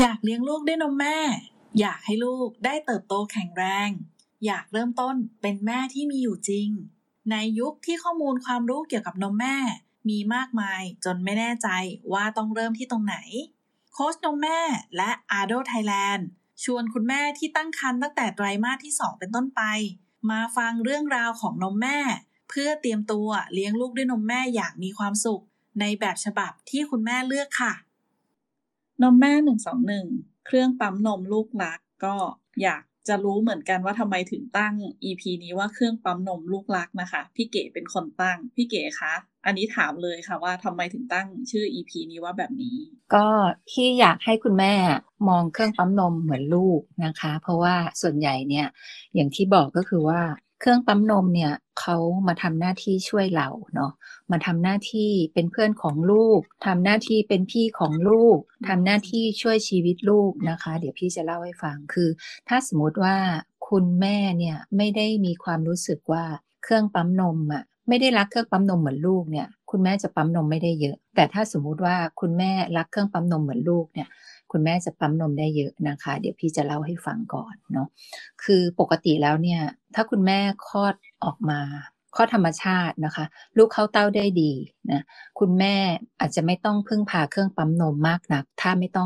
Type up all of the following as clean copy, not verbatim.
อยากเลี้ยงลูกด้วยนมแม่อยากให้ลูกได้เติบโตแข็งแรงอยากเริ่มต้นเป็นแม่ที่มีอยู่จริงในยุคที่ข้อมูลความรู้เกี่ยวกับนมแม่มีมากมายจนไม่แน่ใจว่าต้องเริ่มที่ตรงไหนโค้ชนมแม่และอาโดไทยแลนด์ชวนคุณแม่ที่ตั้งครรภ์ตั้งแต่ไตรมาสที่2เป็นต้นไปมาฟังเรื่องราวของนมแม่เพื่อเตรียมตัวเลี้ยงลูกด้วยนมแม่อย่างมีความสุขในแบบฉบับที่คุณแม่เลือกค่ะนมแม่121เครื่องปั๊มนมลูกรักก็อยากจะรู้เหมือนกันว่าทำไมถึงตั้ง EP นี้ว่าเครื่องปั๊มนมลูกรักนะคะพี่เก๋เป็นคนตั้งพี่เก๋คะอันนี้ถามเลยค่ะว่าทำไมถึงตั้งชื่อ EP นี้ว่าแบบนี้ก็พี่อยากให้คุณแม่มองเครื่องปั๊มนมเหมือนลูกนะคะเพราะว่าส่วนใหญ่เนี่ยอย่างที่บอกก็คือว่าเครื่องปั๊มนมเนี่ยเขามาทำหน้าที่ช่วยเราเนาะมาทำหน้าที่เป็นเพื่อนของลูกทำหน้าที่เป็นพี่ของลูกทำหน้าที่ช่วยชีวิตลูกนะคะเดี๋ยวพี่จะเล่าให้ฟังคือถ้าสมมติว่าคุณแม่เนี่ยไม่ได้มีความรู้สึกว่าเครื่องปั๊มนมอ่ะไม่ได้รักเครื่องปั๊มนมเหมือนลูกเนี่ยคุณแม่จะปั๊มนมไม่ได้เยอะแต่ถ้าสมมติว่าคุณแม่รักเครื่องปั๊มนมเหมือนลูกเนี่ยคุณแม่จะปั๊มนมได้เยอะนะคะเดี๋ยวพี่จะเล่าให้ฟังก่อนเนาะคือปกติแล้วเนี่ยถ้าคุณแม่คลอดออกมาคลอดธรรมชาตินะคะลูกเข้าเต้าได้ดีนะคุณแม่อาจจะไม่ต้องพึ่งพาเครื่องปั๊มนมมากนักถ้าไม่ต้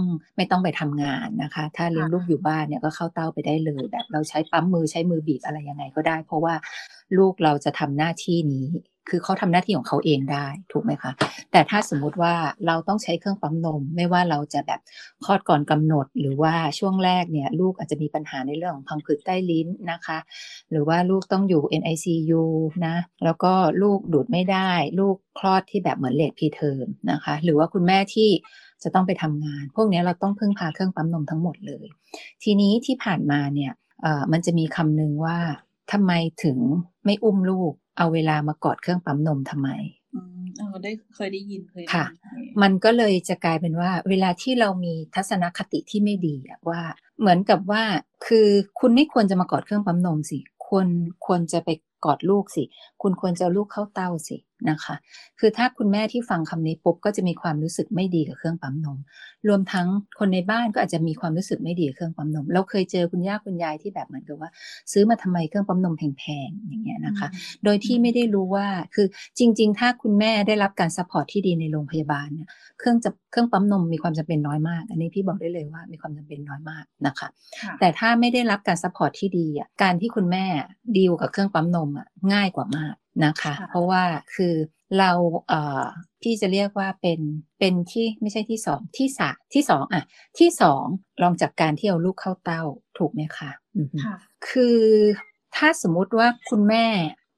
องไปทำงานนะคะถ้าเลี้ยงลูกอยู่บ้านเนี่ยก็เข้าเต้าไปได้เลยแบบเราใช้ปั๊มมือใช้มือบีบอะไรยังไงก็ได้เพราะว่าลูกเราจะทำหน้าที่นี้คือเขาทำหน้าที่ของเขาเองได้ถูกไหมคะแต่ถ้าสมมติว่าเราต้องใช้เครื่องปั๊มนมไม่ว่าเราจะแบบคลอดก่อนกำหนดหรือว่าช่วงแรกเนี่ยลูกอาจจะมีปัญหาในเรื่องของพังผืดใต้ลิ้นนะคะหรือว่าลูกต้องอยู่ NICU นะแล้วก็ลูกดูดไม่ได้ลูกคลอดที่แบบเหมือนเลทพรีเทิร์มนะคะหรือว่าคุณแม่ที่จะต้องไปทำงานพวกนี้เราต้องพึ่งพาเครื่องปั๊มนมทั้งหมดเลยทีนี้ที่ผ่านมาเนี่ยมันจะมีคำนึงว่าทำไมถึงไม่อุ้มลูกเอาเวลามากอดเครื่องปั๊มนมทำไมเคยได้ยินค่ะมันก็เลยจะกลายเป็นว่าเวลาที่เรามีทัศนคติที่ไม่ดีว่าเหมือนกับว่าคือคุณไม่ควรจะมากอดเครื่องปั๊มนมสิควรจะไปกอดลูกสิคุณควรจะเอาลูกเข้าเต้าสินะคะคือถ้าคุณแม่ที่ฟังคำนี้ปุ๊บก็จะมีความรู้สึกไม่ดีกับเครื่องปั๊มนมรวมทั้งคนในบ้านก็อาจจะมีความรู้สึกไม่ดีกับเครื่องปั๊มนมเราเคยเจอคุณย่าคุณยายที่แบบเหมือนกับว่าซื้อมาทำไมเครื่องปั๊มนมแพงๆอย่างเงี้ยนะคะโดยที่ไม่ได้รู้ว่าคือจริงๆถ้าคุณแม่ได้รับการซัพพอร์ตที่ดีในโรงพยาบาลเนี่ยเครื่องปั๊มนมมีความจำเป็นน้อยมากอันนี้พี่บอกได้เลยว่ามีความจำเป็นน้อยมากนะคะแต่ถ้าไม่ได้รับการซัพพอร์ตที่ดีการที่คุณแม่ดีลกับเครื่องปั๊มนมง่ายกว่ามากนะคะเพราะว่าคือเราที่จะเรียกว่าเป็นที่ไม่ใช่ที่สองที่สองลองจากการที่เอาลูกเข้าเต้าถูกไหมคะคือถ้าสมมติว่าคุณแม่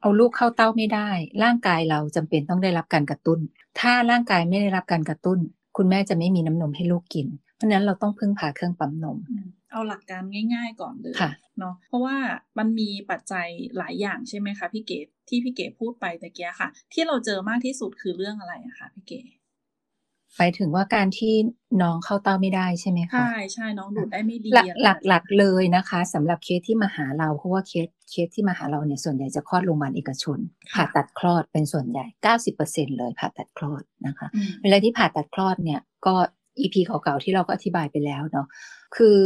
เอาลูกเข้าเต้าไม่ได้ร่างกายเราจำเป็นต้องได้รับการกระตุ้นถ้าร่างกายไม่ได้รับการกระตุ้นคุณแม่จะไม่มีน้ำนมให้ลูกกินเพราะนั้นเราต้องพึ่งพาเครื่องปั๊มนมเอาหลักการง่ายๆก่อนเลยเนาะเพราะว่ามันมีปัจจัยหลายอย่างใช่ไหมคะพี่เก๋ที่พี่เก๋พูดไปตะเกียค่ะที่เราเจอมากที่สุดคือเรื่องอะไรอะคะพี่เก๋ไปถึงว่าการที่น้องเข้าเต้าไม่ได้ใช่ไหมคะใช่ๆน้องดูดได้ไม่ดีหลักเลยนะคะสำหรับเคสที่มาหาเราเพราะว่าเคสที่มาหาเราเนี่ยส่วนใหญ่จะคลอดโรงพยาบาลเอกชนผ่าตัดคลอดเป็นส่วนใหญ่ 90% เลยผ่าตัดคลอดนะคะเวลาที่ผ่าตัดคลอดเนี่ยก็EP เก่าๆที่เราก็อธิบายไปแล้วเนาะคือ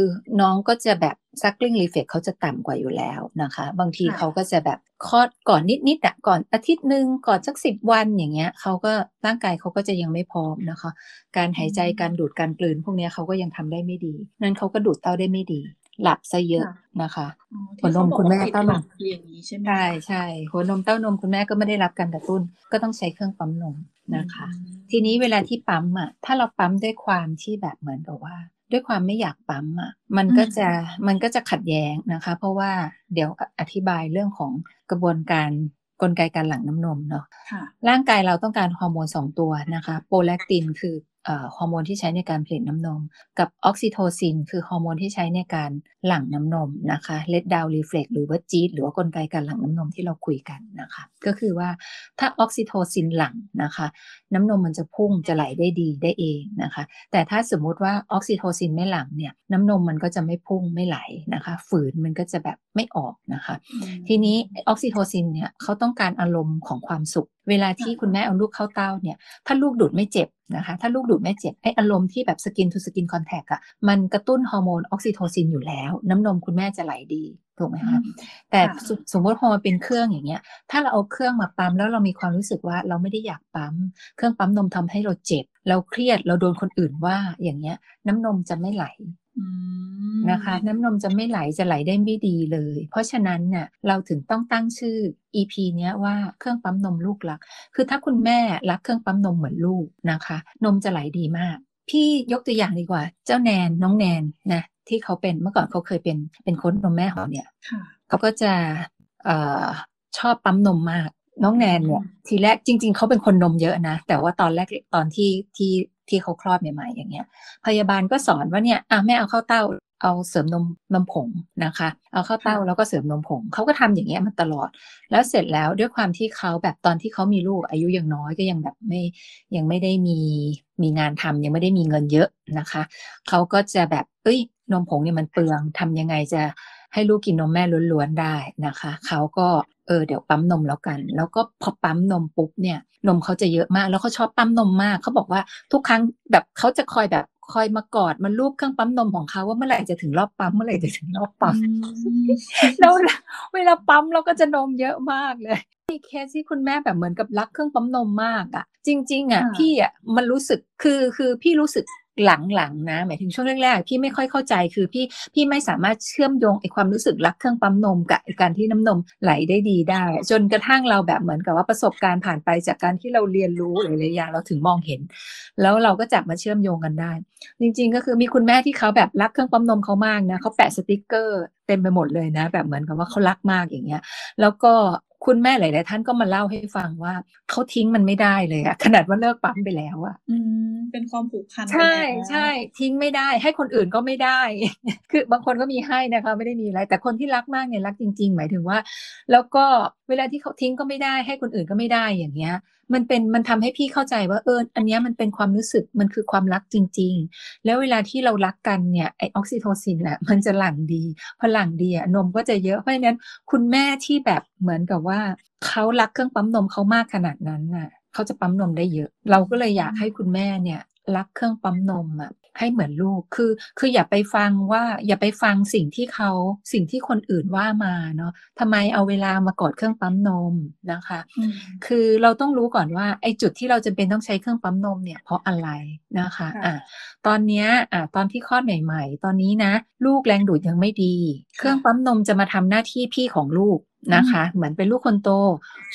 น้องก็จะแบบ suckling reflex เขาจะต่ำกว่าอยู่แล้วนะคะบางทีเขาก็จะแบบคลอดก่อนนิดๆก่อนอาทิตย์นึงก่อนสัก10วันอย่างเงี้ยเขาก็ร่างกายเขาก็จะยังไม่พร้อมนะคะการหายใจการดูดการกลืนพวกเนี้ยเขาก็ยังทำได้ไม่ดีนั้นเขาก็ดูดเต้าได้ไม่ดีหลับซะเยอะนะคะหัวนมคุณแม่เต้านมอย่างนี้ใช่ไหมใช่หัวนมเต้านมคุณแม่ก็ไม่ได้รับการกระตุ้นก็ต้องใช้เครื่องปั๊มนมนะคะทีนี้เวลาที่ปั๊มอ่ะถ้าเราปั๊มด้วยความที่แบบเหมือนกับว่าด้วยความไม่อยากปั๊มอ่ะมันก็จะขัดแย้งนะคะเพราะว่าเดี๋ยวอธิบายเรื่องของกระบวนการกลไกการหลั่งน้ำนมเนาะร่างกายเราต้องการฮอร์โมน2ตัวนะคะโปรแลคตินคือฮอร์โมนที่ใช้ในการผลิตน้ำนมกับออกซิโทซินคือฮอร์โมนที่ใช้ในการหลั่งน้ำนมนะคะเลดดาวรีเฟล็กหรือว่าจี๊ดหรือว่ากลไกการหลั่งน้ำนมที่เราคุยกันนะคะก็คือว่าถ้าออกซิโทซินหลั่งนะคะน้ำนมมันจะพุ่งจะไหลได้ดีได้เองนะคะแต่ถ้าสมมติว่าออกซิโทซินไม่หลั่งเนี่ยน้ำนมมันก็จะไม่พุ่งไม่ไหลนะคะฝืนมันก็จะแบบไม่ออกนะคะทีนี้ออกซิโทซินเนี่ยเขาต้องการอารมณ์ของความสุขเว เวลาที่คุณแม่เอาลูกเข้าเต้าเนี่ยถ้าลูกดูดไม่เจ็บนะคะถ้าลูกดูดไม่เจ็บไออารมณ์ที่แบบ skin to skin contact อ่ะมันกระตุ้นฮอร์โมนออกซิโทซินอยู่แล้วน้ำนมคุณแม่จะไหลดีถูกไหมคะแต่สมมติพอมันเป็นเครื่องอย่างเงี้ยถ้าเราเอาเครื่องมาปั๊มแล้วเรามีความรู้สึกว่าเราไม่ได้อยากปั๊มเครื่องปั๊มนมทำให้เราเจ็บเราเครียดเราโดนคนอื่นว่าอย่างเงี้ยน้ำนมจะไม่ไหลนะคะน้ำนมจะไม่ไหลจะไหลได้ไม่ดีเลยเพราะฉะนั้นน่ะเราถึงต้องตั้งชื่อ EP เนี้ยว่าเครื่องปั๊มนมลูกรักคือถ้าคุณแม่รักเครื่องปั๊มนมเหมือนลูกนะคะนมจะไหลดีมากพี่ยกตัวอย่างดีกว่าเจ้าแนนน้องแนนนะที่เขาเป็นเมื่อก่อนเขาเคยเป็นโค้ชนมแม่ของเนี่ยเขาก็จะชอบปั๊มนมมากน้องแนนเนี่ยทีแรกจริงๆเขาเป็นคนนมเยอะนะแต่ว่าตอนแรกตอนที่เขาคลอดใหม่ๆอย่างเงี้ยพยาบาลก็สอนว่าเนี่ยแม่เอาเข้าเต้าเอาเสริมนมผงนะคะเอาเข้าเต้าแล้วก็เสริมนมผงเขาก็ทำอย่างเงี้ยมาตลอดแล้วเสร็จแล้วด้วยความที่เขาแบบตอนที่เขามีลูกอายุยังน้อยก็ยังแบบไม่ยังไม่ได้มีงานทำยังไม่ได้มีเงินเยอะนะคะเขาก็จะแบบนมผงเนี่ยมันเปลืองทำยังไงจะให้ลูกกินนมแม่ล้วนๆได้นะคะเขาก็เดี๋ยวปั๊มนมแล้วกันแล้วก็พอปั๊มนมปุ๊บเนี่ยนมเขาจะเยอะมากแล้วเขาชอบปั๊มนมมากเขาบอกว่าทุกครั้งแบบเขาจะคอยแบบคอยมากอดมาลูบเครื่องปั๊มนมของเขาว่าเมื่อไหร่จะถึงรอบปั๊มเมื่อไหร่จะถึงรอบปั๊ม แล้วเวลาปั๊มเราก็จะนมเยอะมากเลยมีเคสที่คุณแม่แบบเหมือนกับรักเครื่องปั๊มนมมากอ่ะจริงๆอ่ะพี่อ่ะมันรู้สึกคือพี่รู้สึกหลังๆนะหมายถึงช่วงแรกๆพี่ไม่ค่อยเข้าใจคือพี่ไม่สามารถเชื่อมโยงไอ้ความรู้สึกรักเครื่องปั๊มนมกับการที่น้ำนมไหลได้ดีได้จนกระทั่งเราแบบเหมือนกับว่าประสบการณ์ผ่านไปจากการที่เราเรียนรู้หลายๆอย่างเราถึงมองเห็นแล้วเราก็จับมาเชื่อมโยงกันได้จริงๆก็คือมีคุณแม่ที่เขาแบบรักเครื่องปั๊มนมเขามากนะเขาแปะสติ๊กเกอร์เต็มไปหมดเลยนะแบบเหมือนกับว่าเขารักมากอย่างเงี้ยแล้วก็คุณแม่หลายๆท่านก็มาเล่าให้ฟังว่าเขาทิ้งมันไม่ได้เลยอะขนาดว่าเลิกปั๊มไปแล้วอะเป็นความผูกพันใช่ใช่ทิ้งไม่ได้ให้คนอื่นก็ไม่ได้คือบางคนก็มีให้นะคะไม่ได้มีอะไรแต่คนที่รักมากเนี่ยรักจริงๆหมายถึงว่าแล้วก็เวลาที่เขาทิ้งก็ไม่ได้ให้คนอื่นก็ไม่ได้อย่างเงี้ยมันทำให้พี่เข้าใจว่าอันเนี้ยมันเป็นความรู้สึกมันคือความรักจริงๆแล้วเวลาที่เรารักกันเนี่ยไอออกซิโทซินแหละมันจะหลั่งดีพอหลั่งดีนมก็จะเยอะเพราะฉะนั้นคุณแม่ที่แบบเหมือนกับว่าเขารักเครื่องปั๊มนมเขามากขนาดนั้นน่ะเขาจะปั๊มนมได้เยอะเราก็เลยอยากให้คุณแม่เนี่ยรักเครื่องปั๊มนมอ่ะให้เหมือนลูกคืออย่าไปฟังสิ่งที่คนอื่นว่ามาเนาะทำไมเอาเวลามากอดเครื่องปั๊มนมนะคะคือเราต้องรู้ก่อนว่าไอ้จุดที่เราจำเป็นต้องใช้เครื่องปั๊มนมเนี่ยเพราะอะไรนะคะตอนเนี้ยตอนที่คลอดใหม่ๆตอนนี้นะลูกแรงดูดยังไม่ดีเครื่องปั๊มนมจะมาทำหน้าที่พี่ของลูกนะคะเหมือนเป็นลูกคนโต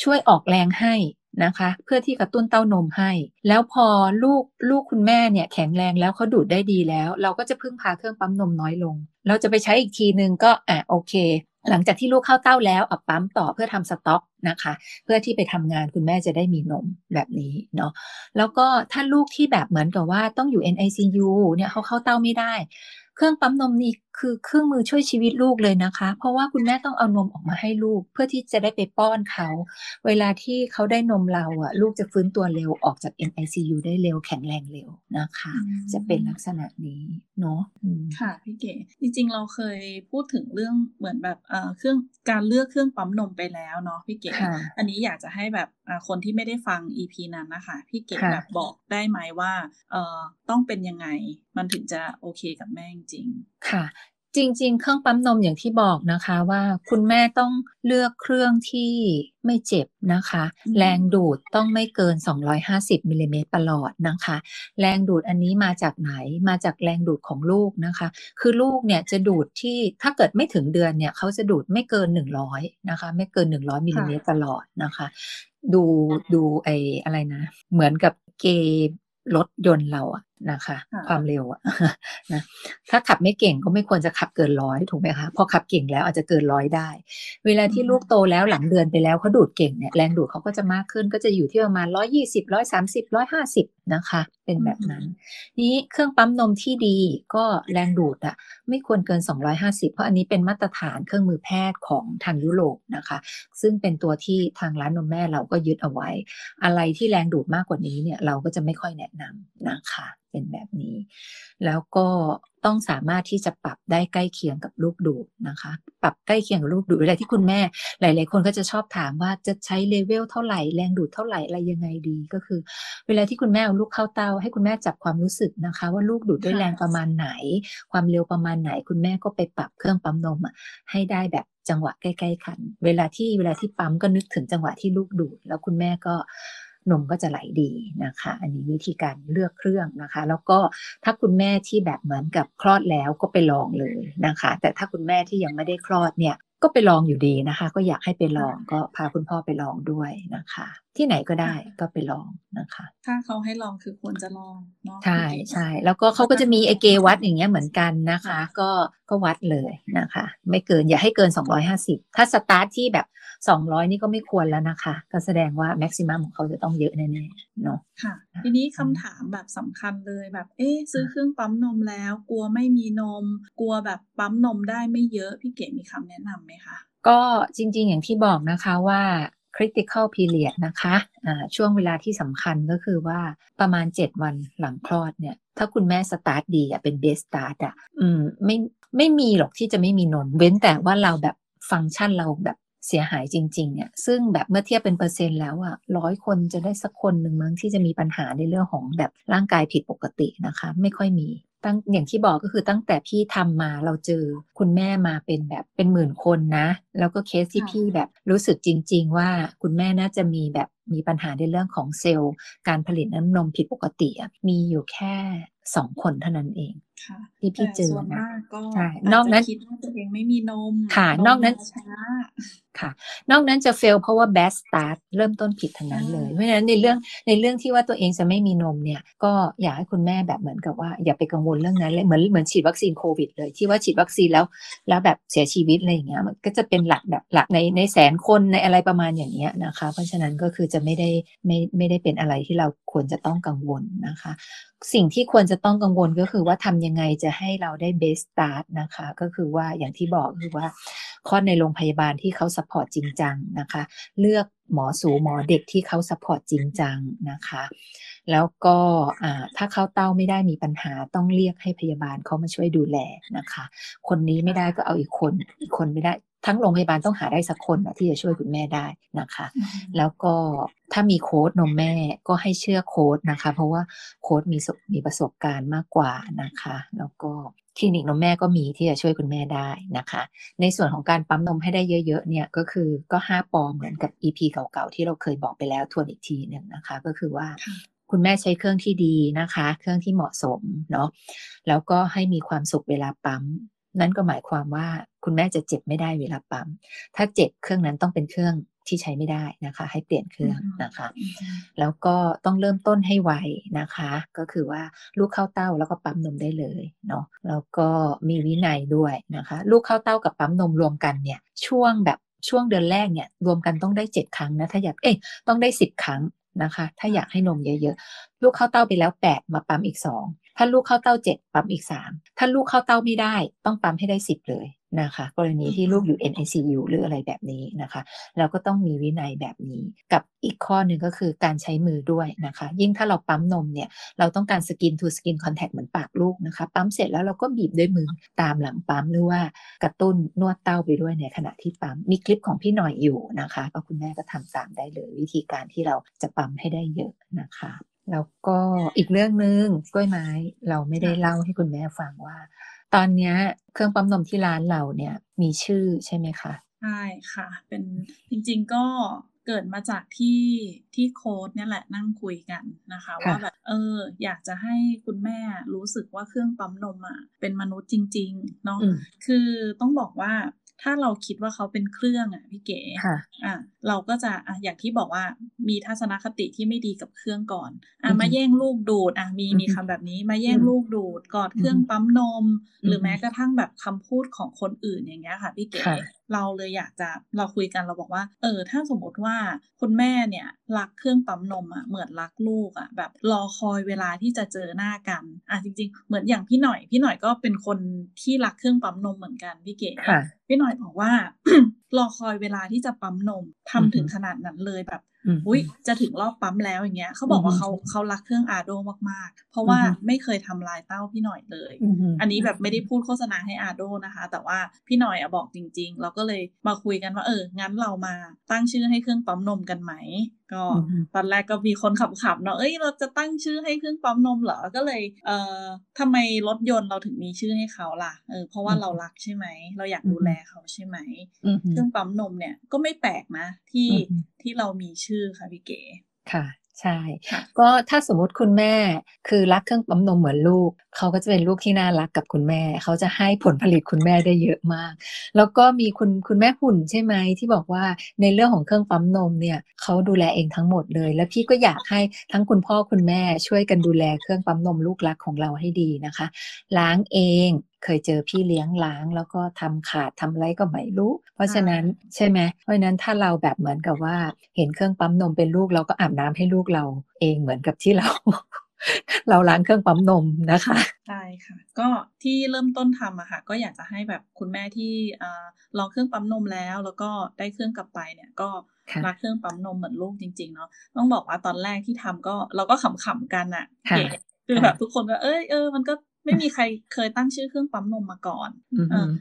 ช่วยออกแรงให้นะคะเพื่อที่กระตุ้นเต้านมให้แล้วพอลูกคุณแม่เนี่ยแข็งแรงแล้วเขาดูดได้ดีแล้วเราก็จะพึ่งพาเครื่องปั๊มนมน้อยลงเราจะไปใช้อีกทีนึงก็โอเคหลังจากที่ลูกเข้าเต้าแล้วเอาปั๊มต่อเพื่อทำสต็อกนะคะเพื่อที่ไปทำงานคุณแม่จะได้มีนมแบบนี้เนาะแล้วก็ถ้าลูกที่แบบเหมือนกับว่าต้องอยู่ NICU เนี่ยเขาเข้าเต้าไม่ได้เครื่องปั๊มนมนี่คือเครื่องมือช่วยชีวิตลูกเลยนะคะเพราะว่าคุณแม่ต้องเอานมออกมาให้ลูกเพื่อที่จะได้ไปป้อนเขาเวลาที่เขาได้นมเราอ่ะลูกจะฟื้นตัวเร็วออกจาก NICU ได้เร็วแข็งแรงเร็วนะคะจะเป็นลักษณะนี้เนาะค่ะพี่เก๋จริงๆเราเคยพูดถึงเรื่องเหมือนแบบเครื่องการเลือกเครื่องปั๊มนมไปแล้วเนาะพี่เก๋อันนี้อยากจะให้แบบคนที่ไม่ได้ฟัง EP นั้นนะคะพี่เก๋แบบบอกได้ไหมว่าต้องเป็นยังไงมันถึงจะโอเคกับแม่จริงค่ะจริงๆเครื่องปั๊มนมอย่างที่บอกนะคะว่าคุณแม่ต้องเลือกเครื่องที่ไม่เจ็บนะคะแรงดูดต้องไม่เกิน250มิลลิเมตรประหลอดนะคะแรงดูดอันนี้มาจากไหนมาจากแรงดูดของลูกนะคะคือลูกเนี่ยจะดูดที่ถ้าเกิดไม่ถึงเดือนเนี่ยเขาจะดูดไม่เกิน100นะคะไม่เกิน100มิลลิเมตรประหลอดนะคะดูไอ้อะไรนะเหมือนกับเกรถยนต์เราอะนะคะความเร็วอะนะถ้าขับไม่เก่งก็ไม่ควรจะขับเกิน100ถูกไหมคะพอขับเก่งแล้วอาจจะเกิน100ได้เวลาที่ลูกโตแล้วหลังเดือนไปแล้วเขาดูดเก่งเนี่ยแรงดูดเขาก็จะมากขึ้นก็จะอยู่ที่ประมาณ120 130 150นะคะเป็นแบบนั้นนี้เครื่องปั๊มนมที่ดีก็แรงดูดอะไม่ควรเกิน250เพราะอันนี้เป็นมาตรฐานเครื่องมือแพทย์ของทางยุโรปนะคะซึ่งเป็นตัวที่ทางร้านนมแม่เราก็ยึดเอาไว้อะไรที่แรงดูดมากกว่านี้เนี่ยเราก็จะไม่ค่อยแนะนำนะคะ เป็นแบบนี้แล้วก็ต้องสามารถที่จะปรับได้ใกล้เคียงกับลูกดูดนะคะปรับใกล้เคียงกับลูกดูดเวลาที่คุณแม่หลายๆคนก็จะชอบถามว่าจะใช้เลเวลเท่าไหร่แรงดูดเท่าไหร่อะไรยังไงดีก็คือเวลาที่คุณแม่เอาลูกเข้าเตาให้คุณแม่จับความรู้สึกนะคะว่าลูกดูดด้วยแรงประมาณไหนความเร็วประมาณไหนคุณแม่ก็ไปปรับเครื่องปั๊มนมให้ได้แบบจังหวะใกล้ๆกันเวลาที่ปั๊มก็นึกถึงจังหวะที่ลูกดูดแล้วคุณแม่ก็นมก็จะไหลดีนะคะอันนี้วิธีการเลือกเครื่องนะคะแล้วก็ถ้าคุณแม่ที่แบบเหมือนกับคลอดแล้วก็ไปลองเลยนะคะแต่ถ้าคุณแม่ที่ยังไม่ได้คลอดเนี่ยก็ไปลองอยู่ดีนะคะก็อยากให้ไปลองก็พาคุณพ่อไปลองด้วยนะคะที่ไหนก็ได้ก็ไปลองนะคะถ้าเขาให้ลองคือควรจะลองเนาะใช่ๆแล้วก็เขาก็จะมีไอเกวัดอย่างเงี้ยเหมือนกันนะคะก็วัดเลยนะคะไม่เกินอย่าให้เกิน250ถ้าสตาร์ทที่แบบ200นี่ก็ไม่ควรแล้วนะคะก็แสดงว่าแม็กซิมัมของเขาจะต้องเยอะแน่ๆเนาะค่ะทีนี้คำถามแบบสำคัญเลยแบบซื้อเครื่องปั๊มนมแล้วกลัวไม่มีนมกลัวแบบปั๊มนมได้ไม่เยอะพี่เก๋มีคำแนะนำไหมคะก็จริงๆอย่างที่บอกนะคะว่าcritical period นะคะช่วงเวลาที่สำคัญก็คือว่าประมาณ7วันหลังคลอดเนี่ยถ้าคุณแม่สตาร์ทดีเป็น best start ไม่มีหรอกที่จะไม่มีนมเว้นแต่ว่าเราแบบฟังก์ชันเราแบบเสียหายจริงๆเนี่ยซึ่งแบบเมื่อเทียบเป็นเปอร์เซ็นต์แล้ว100คนจะได้สักคนนึงมั้งที่จะมีปัญหาในเรื่องของแบบร่างกายผิดปกตินะคะไม่ค่อยมีอย่างที่บอกก็คือตั้งแต่พี่ทำมาเราเจอคุณแม่มาเป็นแบบเป็นหมื่นคนนะแล้วก็เคสที่พี่แบบรู้สึกจริงๆว่าคุณแม่น่าจะมีแบบมีปัญหาในเรื่องของเซลล์การผลิตน้ำนมผิดปกติมีอยู่แค่2คนเท่านั้นเองที่พี่เจอนะนอกนั้นคิดว่าตัวเองไม่มีนมค่ะนอกนั้นค่ะนอกนั้นจะเฟลเพราะว่า bad start เริ่มต้นผิดทั้งนั้นเลยเพราะฉะนั้นในเรื่องที่ว่าตัวเองจะไม่มีนมเนี่ยก็อยากให้คุณแม่แบบเหมือนกับว่าอย่าไปกังวลเรื่องนั้นเลยเหมือนฉีดวัคซีนโควิดเลยที่ว่าฉีดวัคซีนแล้วแบบเสียชีวิตอะไรอย่างเงี้ยมันก็จะเป็นหลักในแสนคนในอะไรประมาณอย่างเงี้ยนะคะเพราะฉะนั้นก็คือจะไม่ได้เป็นอะไรที่เราควรจะต้องกังวลนะคะสิ่งที่ควรจะต้องกังวลก็คือว่าทำยังไงจะให้เราได้ best start นะคะก็คือว่าอย่างที่บอกคือว่าคลอดในโรงพยาบาลที่เขาซัพพอร์ตจริงจังนะคะเลือกหมอสูหมอเด็กที่เขาซัพพอร์ตจริงจังนะคะแล้วก็ถ้าเข้าเต้าไม่ได้มีปัญหาต้องเรียกให้พยาบาลเขามาช่วยดูแลนะคะคนนี้ไม่ได้ก็เอาอีกคนไม่ได้ทั้งโรงพยาบาลต้องหาได้สักคนที่จะช่วยคุณแม่ได้นะคะแล้วก็ถ้ามีโค้ชนมแม่ก็ให้เชื่อโค้ชนะคะเพราะว่าโค้ชมีประสบการณ์มากกว่านะคะแล้วก็คลินิกนมแม่ก็มีที่จะช่วยคุณแม่ได้นะคะในส่วนของการปั๊มนมให้ได้เยอะๆเนี่ยก็คือก็5ปอเหมือนกับ EP เก่าๆที่เราเคยบอกไปแล้วทวนอีกทีนึงนะคะก็คือว่าคุณแม่ใช้เครื่องที่ดีนะคะเครื่องที่เหมาะสมเนาะแล้วก็ให้มีความสุขเวลาปั๊มนั่นก็หมายความว่าคุณแม่จะเจ็บไม่ได้เวลาปั๊มถ้าเจ็บเครื่องนั้นต้องเป็นเครื่องที่ใช้ไม่ได้นะคะให้เปลี่ยนเครื่องนะคะแล้วก็ต้องเริ่มต้นให้ไวนะคะก็คือว่าลูกเข้าเต้าแล้วก็ปั๊มนมได้เลยเนาะแล้วก็มีวินัยด้วยนะคะลูกเข้าเต้ากับปั๊มนมรวมกันเนี่ยช่วงเดือนแรกเนี่ยรวมกันต้องได้7ครั้งนะถ้าอยากต้องได้10ครั้งนะคะถ้าอยากให้นมเยอะๆลูกเข้าเต้าไปแล้ว8มาปั๊มอีก2ถ้าลูกเข้าเต้า7ปั๊มอีก3ถ้าลูกเข้าเต้าไม่ได้ต้องปั๊มให้ได้10เลยนะคะกรณีที่ลูกอยู่ NICU หรืออะไรแบบนี้นะคะเราก็ต้องมีวินัยแบบนี้กับอีกข้อหนึ่งก็คือการใช้มือด้วยนะคะยิ่งถ้าเราปั๊มนมเนี่ยเราต้องการ skin to skin contact เหมือนปากลูกนะคะปั๊มเสร็จแล้วเราก็บีบด้วยมือตามหลังปั๊มหรือว่ากระตุ้นนวดเต้าไปด้วยในขณะที่ปั๊มมีคลิปของพี่หน่อยอยู่นะคะก็คุณแม่ก็ทำตามได้เลยวิธีการที่เราจะปั๊มให้ได้เยอะนะคะแล้วก็อีกเรื่องนึงกล้วยไม้เราไม่ได้เล่าให้คุณแม่ฟังว่าตอนนี้เครื่องปั๊มนมที่ร้านเราเนี่ยมีชื่อใช่ไหมคะใช่ค่ะเป็นจริงๆก็เกิดมาจากที่โค้ชเนี่ยแหละนั่งคุยกันนะคะว่าแบบอยากจะให้คุณแม่รู้สึกว่าเครื่องปั๊มนมอ่ะเป็นมนุษย์จริงๆเนาะคือต้องบอกว่าถ้าเราคิดว่าเขาเป็นเครื่องอ่ะพี่เก๋เราก็จะอย่างที่บอกว่ามีทัศนคติที่ไม่ดีกับเครื่องก่อนมาแย่งลูกดูดมีคำแบบนี้มาแย่งลูกดูดกอดเครื่องปั๊มนมหรือแม้กระทั่งแบบคำพูดของคนอื่นอย่างเงี้ยค่ะพี่เก๋เราเลยอยากจะเราคุยกันเราบอกว่าถ้าสมมติว่าคุณแม่เนี่ยรักเครื่องปั๊มนมอ่ะเหมือนรักลูกอ่ะแบบรอคอยเวลาที่จะเจอหน้ากันจริงๆเหมือนอย่างพี่หน่อยก็เป็นคนที่รักเครื่องปั๊มนมเหมือนกันพี่เก๋พี่หน่อยบอกว่า รอคอยเวลาที่จะปั๊มนมทำถึงขนาดนั้นเลยแบบ อุ๊ยจะถึงรอบปั๊มแล้วอย่างเงี้ยเขาบอกว่าเขารักเครื่องอาโดมากๆเพราะว่าไม่เคยทำลายเต้าพี่หน่อยเลยอันนี้แบบไม่ได้พูดโฆษณาให้อาโดนะคะแต่ว่าพี่หน่อยอะบอกจริงๆเราก็เลยมาคุยกันว่างั้นเรามาตั้งชื่อให้เครื่องปั๊มนมกันไหมก็ตอนแรกก็มีคนขำๆเนาะเราจะตั้งชื่อให้เครื่องปั๊มนมเหรอก็เลยทำไมรถยนต์เราถึงมีชื่อให้เขาล่ะเพราะว่าเรารักใช่ไหมเราอยากดูแลเขาใช่ไหมเครื่องปั๊มนมเนี่ยก็ไม่แปลกนะที่เรามีชื่อค่ะพี่เก๋ค่ะใช่ก็ถ้าสมมติคุณแม่คือรักเครื่องปั๊มนมเหมือนลูกเขาก็จะเป็นลูกที่น่ารักกับคุณแม่เขาจะให้ผลผลิตคุณแม่ได้เยอะมากแล้วก็มีคุณแม่หุ่นใช่ไหมที่บอกว่าในเรื่องของเครื่องปั๊มนมเนี่ยเขาดูแลเองทั้งหมดเลยแล้วพี่ก็อยากให้ทั้งคุณพ่อคุณแม่ช่วยกันดูแลเครื่องปั๊มนมลูกรักของเราให้ดีนะคะล้างเองเคยเจอพี่เลี้ยงล้างแล้วก็ทำขาดทำไรก็ไม่รู้เพราะฉะนั้นใช่ไหมเพราะนั้นถ้าเราแบบเหมือนกับว่าเห็นเครื่องปั๊มนมเป็นลูกเราก็อาบน้ำให้ลูกเราเองเหมือนกับที่เราล้างเครื่องปั๊มนมนะคะใช่ค่ะก็ที่เริ่มต้นทำอะค่ะก็อยากจะให้แบบคุณแม่ที่ลองเครื่องปั๊มนมแล้วก็ได้เครื่องกลับไปเนี่ยก็รักเครื่องปั๊มนมเหมือนลูกจริงๆเนาะต้องบอกว่าตอนแรกที่ทำก็เราก็ขำๆกันอะคือแบบทุกคนว่ามันก็ไม่มีใครเคยตั้งชื่อเครื่องปั๊มนมมาก่อน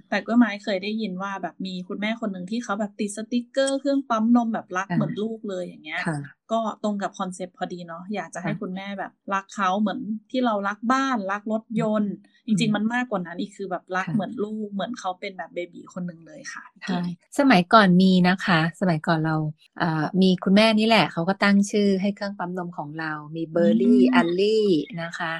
แต่ก็ไม่เคยได้ยินว่าแบบมีคุณแม่คนหนึ่งที่เขาแบบติดสติกเกอร์เครื่องปั๊มนมแบบรักเหมือนลูกเลยอย่างเงี้ยก็ตรงกับคอนเซ็ปต์พอดีเนาะอยากจะให้คุณแม่แบบรักเขาเหมือนที่เรารักบ้านรักรถยนต์จริงๆมันมากกว่านั้นอีกคือแบบรักเหมือนลูกเหมือนเขาเป็นแบบเบบี้คนหนึ่งเลยค่ะสมัยก่อนมีนะคะสมัยก่อนเรามีคุณแม่นี่แหละเขาก็ตั้งชื่อให้เครื่องปั๊มนมของเรามีเบอร์รี่อัลลี่นะคะ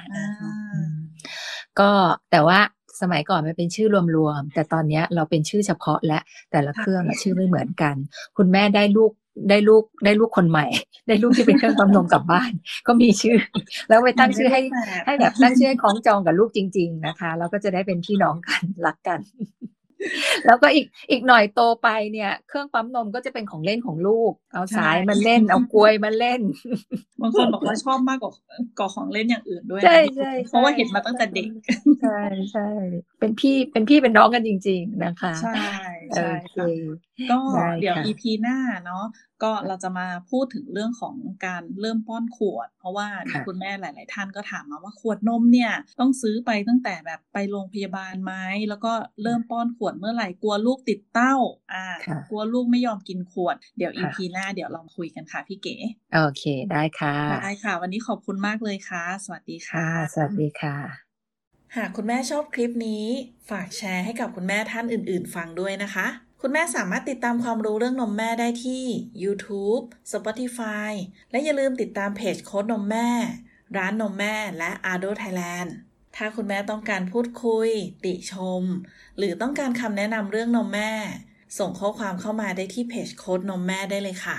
ก็แต่ว่าสมัยก่อนมันเป็นชื่อรวมๆแต่ตอนนี้เราเป็นชื่อเฉพาะและแต่ละเครื่องชื่อไม่เหมือนกันคุณแม่ได้ลูกคนใหม่ได้ลูกที่เป็นเครื่องปั๊มนมกลับบ้านก็มีชื่อแล้วไปตั้งชื่อให้แบบตั้งชื่อให้คล้องจองกับลูกจริงๆนะคะแล้วก็จะได้เป็นพี่น้องกันรักกันแล้วก็อีกหน่อยโตไปเนี่ยเครื่องปั๊มนมก็จะเป็นของเล่นของลูกเอาสายมันเล่นเอากลวยมันเล่นบางคนบอกว่าชอบมากกว่าของเล่นอย่างอื่นด้วยใช่ใช่เพราะว่าเห็นมาตั้งแต่เด็กใช่ใช่เป็นพี่เป็นน้องกันจริงๆนะคะใช่ใช่ก็เดี๋ยว EP หน้าเนาะก็เราจะมาพูดถึงเรื่องของการเริ่มป้อนขวดเพราะว่าคุณแม่หลายๆท่านก็ถามมาว่าขวดนมเนี่ยต้องซื้อไปตั้งแต่แบบไปโรงพยาบาลไหมแล้วก็เริ่มป้อนขวดเมื่อไหร่กลัวลูกติดเต้ากลัวลูกไม่ยอมกินขวดเดี๋ยว EP หน้าเดี๋ยวลองคุยกันค่ะพี่เก๋โอเคได้ค่ะได้ค่ะวันนี้ขอบคุณมากเลยค่ะสวัสดีค่ะสวัสดีค่ะหากคุณแม่ชอบคลิปนี้ฝากแชร์ให้กับคุณแม่ท่านอื่นๆฟังด้วยนะคะคุณแม่สามารถติดตามความรู้เรื่องนมแม่ได้ที่ YouTube, Spotify และอย่าลืมติดตามเพจโค้ดนมแม่ร้านนมแม่และ Ado Thailand ถ้าคุณแม่ต้องการพูดคุยติชมหรือต้องการคำแนะนำเรื่องนมแม่ส่งข้อความเข้ามาได้ที่เพจโค้ดนมแม่ได้เลยค่ะ